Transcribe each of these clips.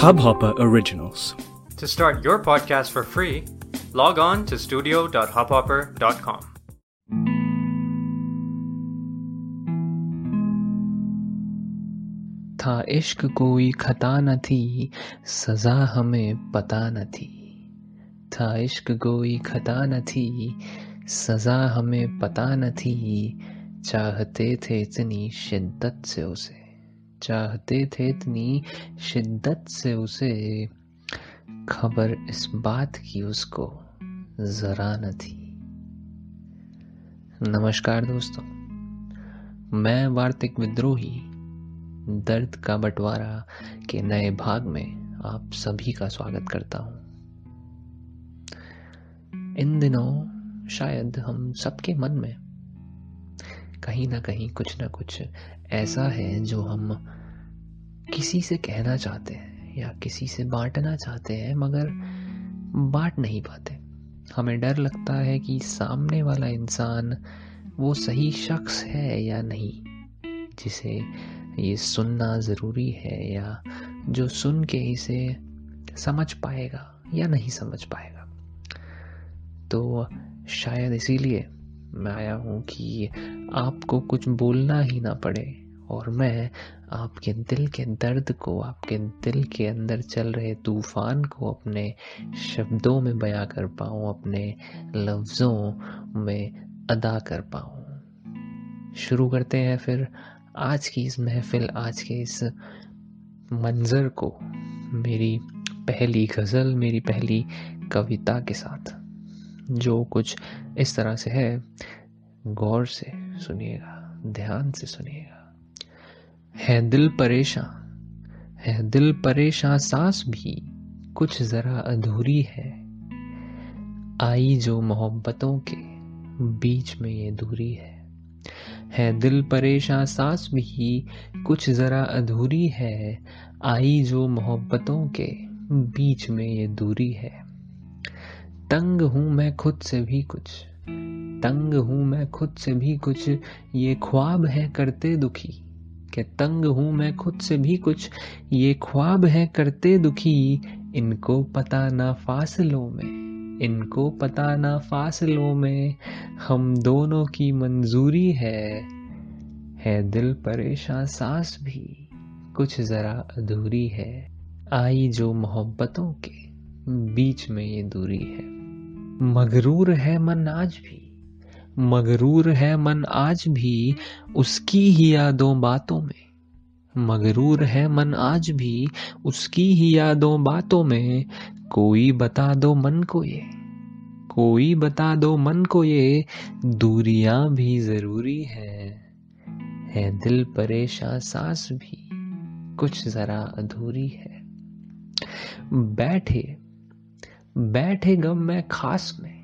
Hub Hopper Originals. To start your podcast for free, log on to studio.hubhopper.com. था इश्क कोई खता न थी, सजा हमें पता न थी. था इश्क कोई खता न थी, सजा हमें पता न थी. चाहते थे इतनी शिद्दत से उसे, चाहते थे इतनी शिद्दत से उसे. खबर इस बात की उसको जरा न थी. नमस्कार दोस्तों, मैं वार्तिक विद्रोही दर्द का बटवारा के नए भाग में आप सभी का स्वागत करता हूं. इन दिनों शायद हम सबके मन में कहीं ना कहीं कुछ ना कुछ ऐसा है जो हम किसी से कहना चाहते हैं या किसी से बांटना चाहते हैं, मगर बांट नहीं पाते. हमें डर लगता है कि सामने वाला इंसान वो सही शख्स है या नहीं जिसे ये सुनना ज़रूरी है, या जो सुन के इसे समझ पाएगा या नहीं समझ पाएगा. तो शायद इसीलिए मैं आया हूँ कि आपको कुछ बोलना ही ना पड़े और मैं आपके दिल के दर्द को, आपके दिल के अंदर चल रहे तूफ़ान को अपने शब्दों में बयां कर पाऊँ, अपने लफ्ज़ों में अदा कर पाऊँ. शुरू करते हैं फिर आज की इस महफिल, आज के इस मंज़र को मेरी पहली ग़ज़ल, मेरी पहली कविता के साथ, जो कुछ इस तरह से है. गौर से सुनिएगा, ध्यान से सुनिएगा. है दिल परेशान, है दिल परेशान, सांस भी कुछ ज़रा अधूरी है. आई जो मोहब्बतों के बीच में ये दूरी है. है दिल परेशान, सांस भी कुछ ज़रा अधूरी है. आई जो मोहब्बतों के बीच में ये दूरी है. तंग हूँ मैं खुद से भी कुछ, तंग हूँ मैं खुद से भी कुछ, ये ख्वाब है करते दुखी. के तंग हूँ मैं खुद से भी कुछ, ये ख्वाब है करते दुखी. इनको पता ना फासलों में, इनको पता ना फासलों में, हम दोनों की मंजूरी है. है दिल परेशान, सांस भी कुछ ज़रा अधूरी है. आई जो मोहब्बतों के बीच में ये दूरी है. मगरूर है मन आज भी, मगरूर है मन आज भी, उसकी ही यादों बातों में. मगरूर है मन आज भी, उसकी ही यादों बातों में. कोई बता दो मन को ये, कोई बता दो मन को ये, दूरियां भी ज़रूरी हैं. है दिल परेशान, सांस भी कुछ ज़रा अधूरी है. बैठे बैठे गम में खास में,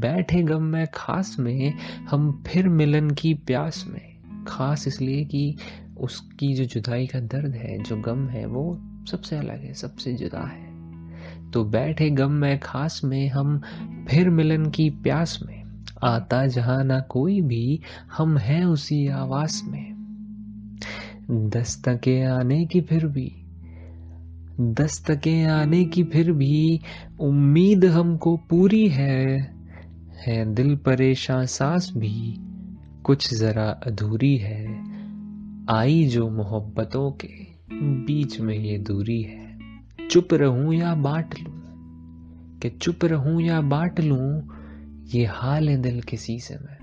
बैठे गम में खास में, हम फिर मिलन की प्यास में. खास इसलिए कि उसकी जो जुदाई का दर्द है, जो गम है, वो सबसे अलग है, सबसे जुदा है. तो बैठे गम में खास में, हम फिर मिलन की प्यास में. आता जहां ना कोई भी, हम हैं उसी आवास में. दस्तके आने की फिर भी, दस्तके आने की फिर भी, उम्मीद हमको पूरी है. है दिल परेशान, सांस भी कुछ ज़रा अधूरी है. आई जो मोहब्बतों के बीच में ये दूरी है. चुप रहूं या बांट लूं, कि चुप रहूं या बांट लूं, ये हाल है दिल किसी से मैं.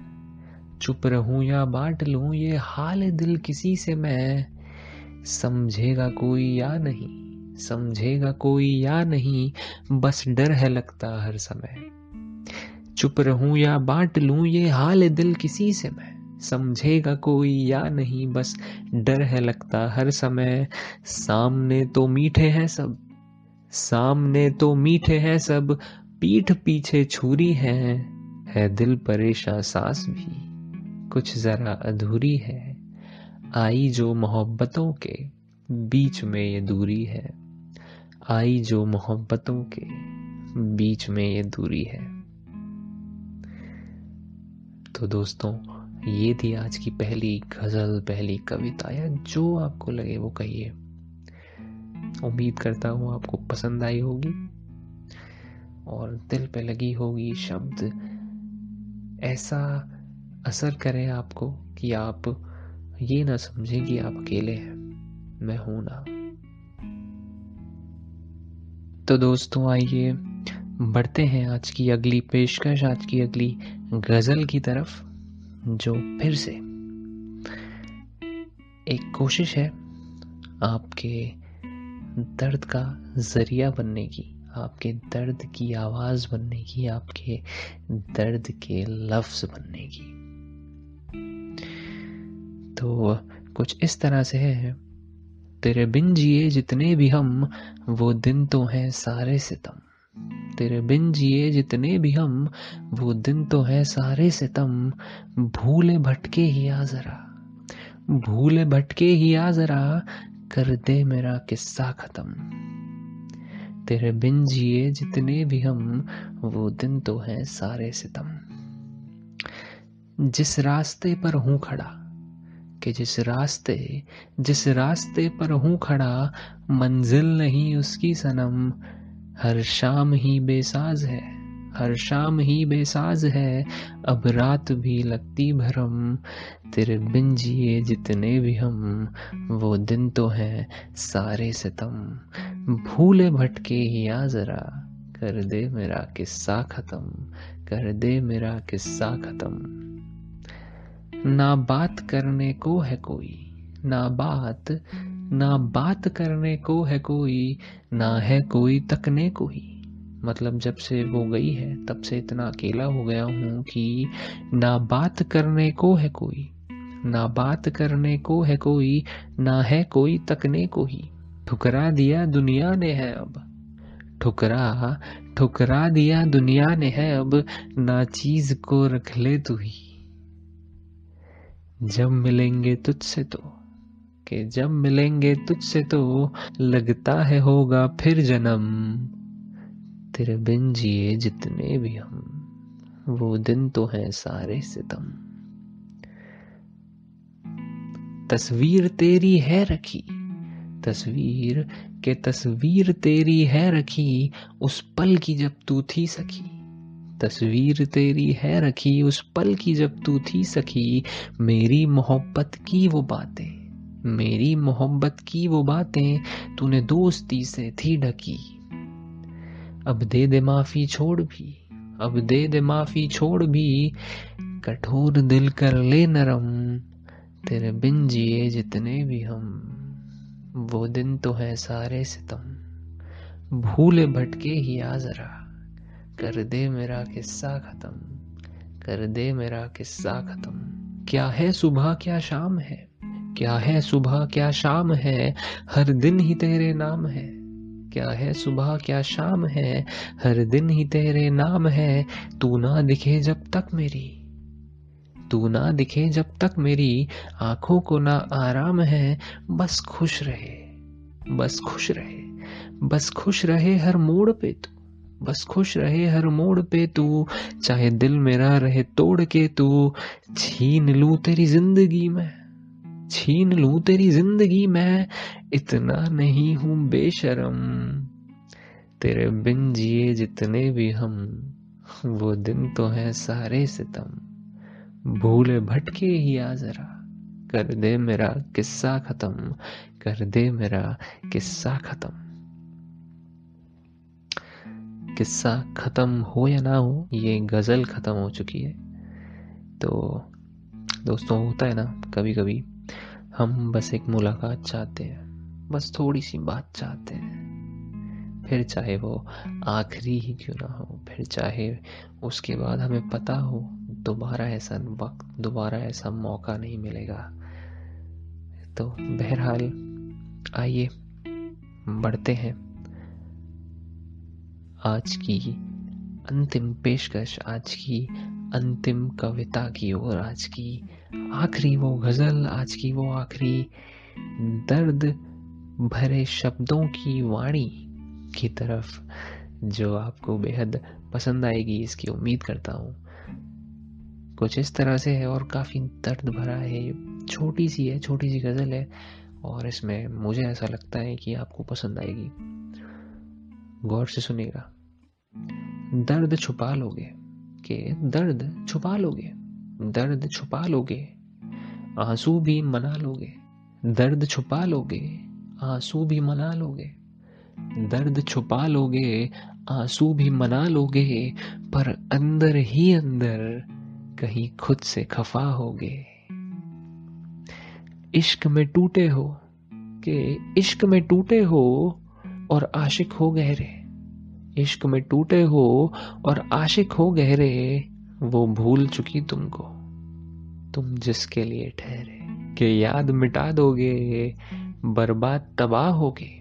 चुप रहूं या बांट लूं, ये हाल है दिल किसी से मैं. समझेगा कोई या नहीं, समझेगा कोई या नहीं, बस डर है लगता हर समय. चुप रहूं या बांट लूं, ये हाल है दिल किसी से मैं. समझेगा कोई या नहीं, बस डर है लगता हर समय. सामने तो मीठे हैं सब, सामने तो मीठे हैं सब, पीठ पीछे छुरी है. है दिल परेशान, सांस भी कुछ ज़रा अधूरी है. आई जो मोहब्बतों के बीच में ये दूरी है. आई जो मोहब्बतों के बीच में ये दूरी है. तो दोस्तों, ये थी आज की पहली गज़ल, पहली कविता, या जो आपको लगे वो कहिए। उम्मीद करता हूँ आपको पसंद आई होगी और दिल पे लगी होगी। शब्द ऐसा असर करें आपको कि आप ये ना समझें कि आप अकेले हैं, मैं हूं ना। तो दोस्तों आइए बढ़ते हैं आज की अगली पेशकश, आज की अगली गज़ल की तरफ, जो फिर से एक कोशिश है आपके दर्द का जरिया बनने की, आपके दर्द की आवाज़ बनने की, आपके दर्द के लफ्ज़ बनने की। तो कुछ इस तरह से है। तेरे बिन जिए जितने भी हम, वो दिन तो हैं सारे सितम। तेरे बिन जिए जितने भी हम, वो दिन तो हैं सारे सितम। भूले भटके ही आ जरा, भूले भटके ही आ जरा, कर दे मेरा किस्सा खत्म। तेरे बिन जिए जितने भी हम, वो दिन तो हैं सारे सितम। जिस रास्ते पर हूँ खड़ा, कि जिस रास्ते पर हूँ खड़ा, मंजिल नहीं उसकी सनम। हर शाम ही बेसाज है, हर शाम ही बेसाज है, अब रात भी लगती भरम। तेरे बिन जिए जितने भी हम, वो दिन तो हैं सारे सितम। भूले भटके ही आ जरा, कर दे मेरा किस्सा खत्म, कर दे मेरा किस्सा खत्म। ना बात करने को है कोई, ना बात करने को है कोई, ना है कोई तकने कोई। मतलब जब से वो गई है तब से इतना अकेला हो गया हूँ कि ना बात करने को है कोई, ना बात करने को है कोई, ना है कोई तकने कोई। ठुकरा दिया दुनिया ने है अब, ठुकरा दिया दुनिया ने है अब, ना चीज को रख ले तू ही। जब मिलेंगे तुझसे तो, कि जब मिलेंगे तुझसे तो, लगता है होगा फिर जन्म। तेरे बिन जिए जितने भी हम, वो दिन तो हैं सारे सितम। तस्वीर तेरी है रखी, तस्वीर के तस्वीर तेरी है रखी, उस पल की जब तू थी सखी। तस्वीर तेरी है रखी, उस पल की जब तू थी सखी। मेरी मोहब्बत की वो बातें, मेरी मोहब्बत की वो बातें, तूने दोस्ती से थी ढकी। अब दे दे माफी छोड़ भी, अब दे दे माफी छोड़ भी, कठोर दिल कर ले नरम। तेरे बिन जिए जितने भी हम, वो दिन तो है सारे सितम। भूले भटके ही आ जरा, कर दे मेरा किस्सा खत्म, कर दे मेरा किस्सा खत्म। क्या है सुबह क्या शाम है, क्या है सुबह क्या शाम है, हर दिन ही तेरे नाम है। क्या है सुबह क्या शाम है, हर दिन ही तेरे नाम है। तू ना दिखे जब तक मेरी, तू ना दिखे जब तक मेरी, आंखों को ना आराम है। बस खुश रहे, बस खुश रहे, बस खुश रहे हर मोड़ पे तू, बस खुश रहे हर मोड़ पे तू। चाहे दिल मेरा रहे तोड़ के तू, छीन लूं तेरी जिंदगी मैं, छीन लूं तेरी जिंदगी मैं, इतना नहीं हूं बेशरम। तेरे बिन जिए जितने भी हम, वो दिन तो हैं सारे सितम। भूले भटके ही आ जरा, कर दे मेरा किस्सा खत्म, कर दे मेरा किस्सा खत्म। किस्सा ख़त्म हो या ना हो, ये गज़ल ख़त्म हो चुकी है। तो दोस्तों होता है ना कभी कभी, हम बस एक मुलाकात चाहते हैं, बस थोड़ी सी बात चाहते हैं, फिर चाहे वो आखिरी ही क्यों ना हो, फिर चाहे उसके बाद हमें पता हो दोबारा ऐसा वक्त, दोबारा ऐसा मौका नहीं मिलेगा। तो बहरहाल आइए बढ़ते हैं आज की अंतिम पेशकश, आज की अंतिम कविता की ओर, आज की आखिरी वो गज़ल, आज की वो आखिरी दर्द भरे शब्दों की वाणी की तरफ, जो आपको बेहद पसंद आएगी इसकी उम्मीद करता हूँ। कुछ इस तरह से है और काफ़ी दर्द भरा है। छोटी सी गज़ल है और इसमें मुझे ऐसा लगता है कि आपको पसंद आएगी। गौर से सुनेगा। दर्द छुपा लोगे के दर्द छुपा लोगे, दर्द छुपा लोगे आंसू भी मना लोगे, दर्द छुपा लोगे आंसू भी मना लोगे, दर्द छुपा लोगे आंसू भी मना लोगे, पर अंदर ही अंदर कहीं खुद से खफा होगे। इश्क में टूटे हो के इश्क में टूटे हो और आशिक हो गहरे, इश्क में टूटे हो और आशिक हो गहरे, वो भूल चुकी तुमको तुम जिसके लिए ठहरे, के याद मिटा दोगे बर्बाद तबाह होगे,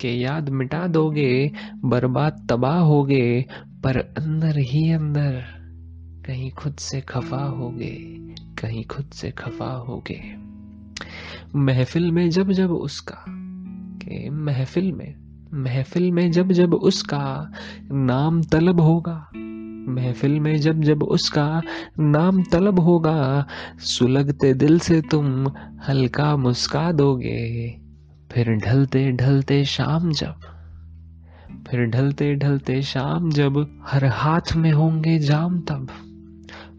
के याद मिटा दोगे बर्बाद तबाह होगे, पर अंदर ही अंदर कहीं खुद से खफा होगे, कहीं खुद से खफा होगे। महफिल में जब जब उसका के महफिल में जब जब उसका नाम तलब होगा, महफिल में जब जब उसका नाम तलब होगा, सुलगते दिल से तुम हल्का मुस्का दोगे, फिर ढलते ढलते शाम जब हर हाथ में होंगे जाम तब,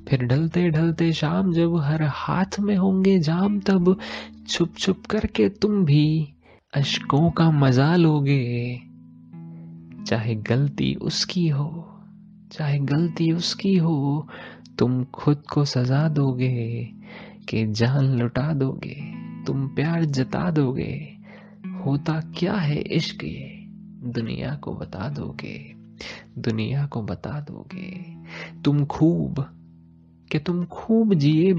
फिर ढलते ढलते शाम जब हर हाथ में होंगे जाम तब, छुप छुप करके तुम भी अश्कों का मजा लोगे, चाहे गलती उसकी हो तुम खुद को सजा दोगे, कि जान लुटा दोगे तुम प्यार जता दोगे, होता क्या है इश्क ये दुनिया को बता दोगे, तुम खूब जिए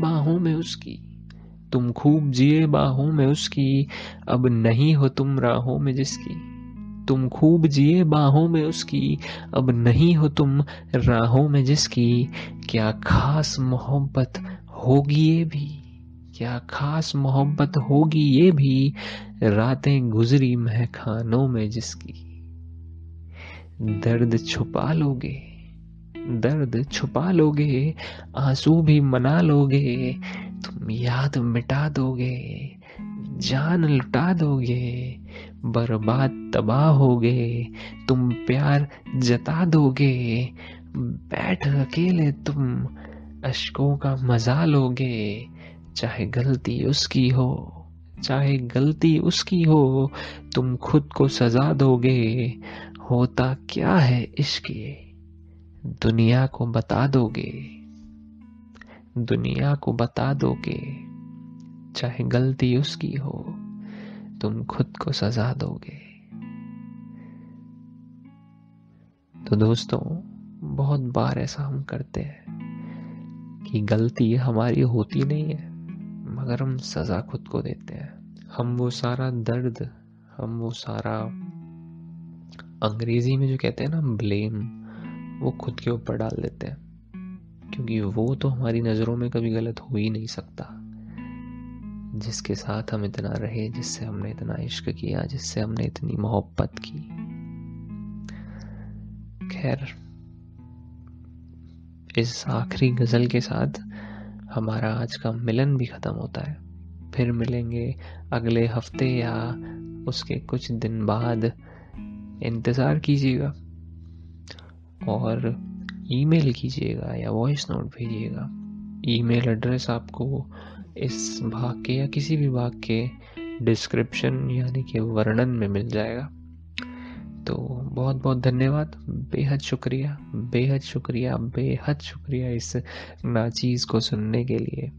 बाहों में उसकी, अब नहीं हो तुम राहों में जिसकी, तुम खूब जिए बाहों में उसकी, अब नहीं हो तुम राहों में जिसकी, क्या खास मोहब्बत होगी ये भी, रातें गुजरी महखानों में जिसकी। दर्द छुपा लोगे आंसू भी मना लोगे, तुम याद मिटा दोगे जान लुटा दोगे, बर्बाद तबाह होगे तुम प्यार जता दोगे, बैठ अकेले तुम अश्कों का मजा लोगे, चाहे गलती उसकी हो तुम खुद को सजा दोगे, होता क्या है इश्क ये दुनिया को बता दोगे, चाहे गलती उसकी हो तुम खुद को सजा दोगे। तो दोस्तों, बहुत बार ऐसा हम करते हैं कि गलती हमारी होती नहीं है मगर हम सज़ा खुद को देते हैं। हम वो सारा दर्द, हम वो सारा अंग्रेजी में जो कहते हैं ना ब्लेम, वो खुद के ऊपर डाल देते हैं, क्योंकि वो तो हमारी नज़रों में कभी गलत हो ही नहीं सकता। जिसके साथ हम इतना रहे, जिससे हमने इतना इश्क किया, जिससे हमने इतनी मोहब्बत की। खैर, इस आखिरी गज़ल के साथ हमारा आज का मिलन भी ख़त्म होता है। फिर मिलेंगे अगले हफ्ते या उसके कुछ दिन बाद, इंतज़ार कीजिएगा और ईमेल कीजिएगा या वॉइस नोट भेजिएगा। ईमेल एड्रेस आपको इस भाग के या किसी भी भाग के डिस्क्रिप्शन यानी कि वर्णन में मिल जाएगा। तो बहुत बहुत धन्यवाद, बेहद शुक्रिया इस नाचीज़ को सुनने के लिए।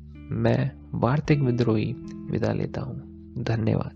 मैं वार्तिक विद्रोही विदा लेता हूँ। धन्यवाद।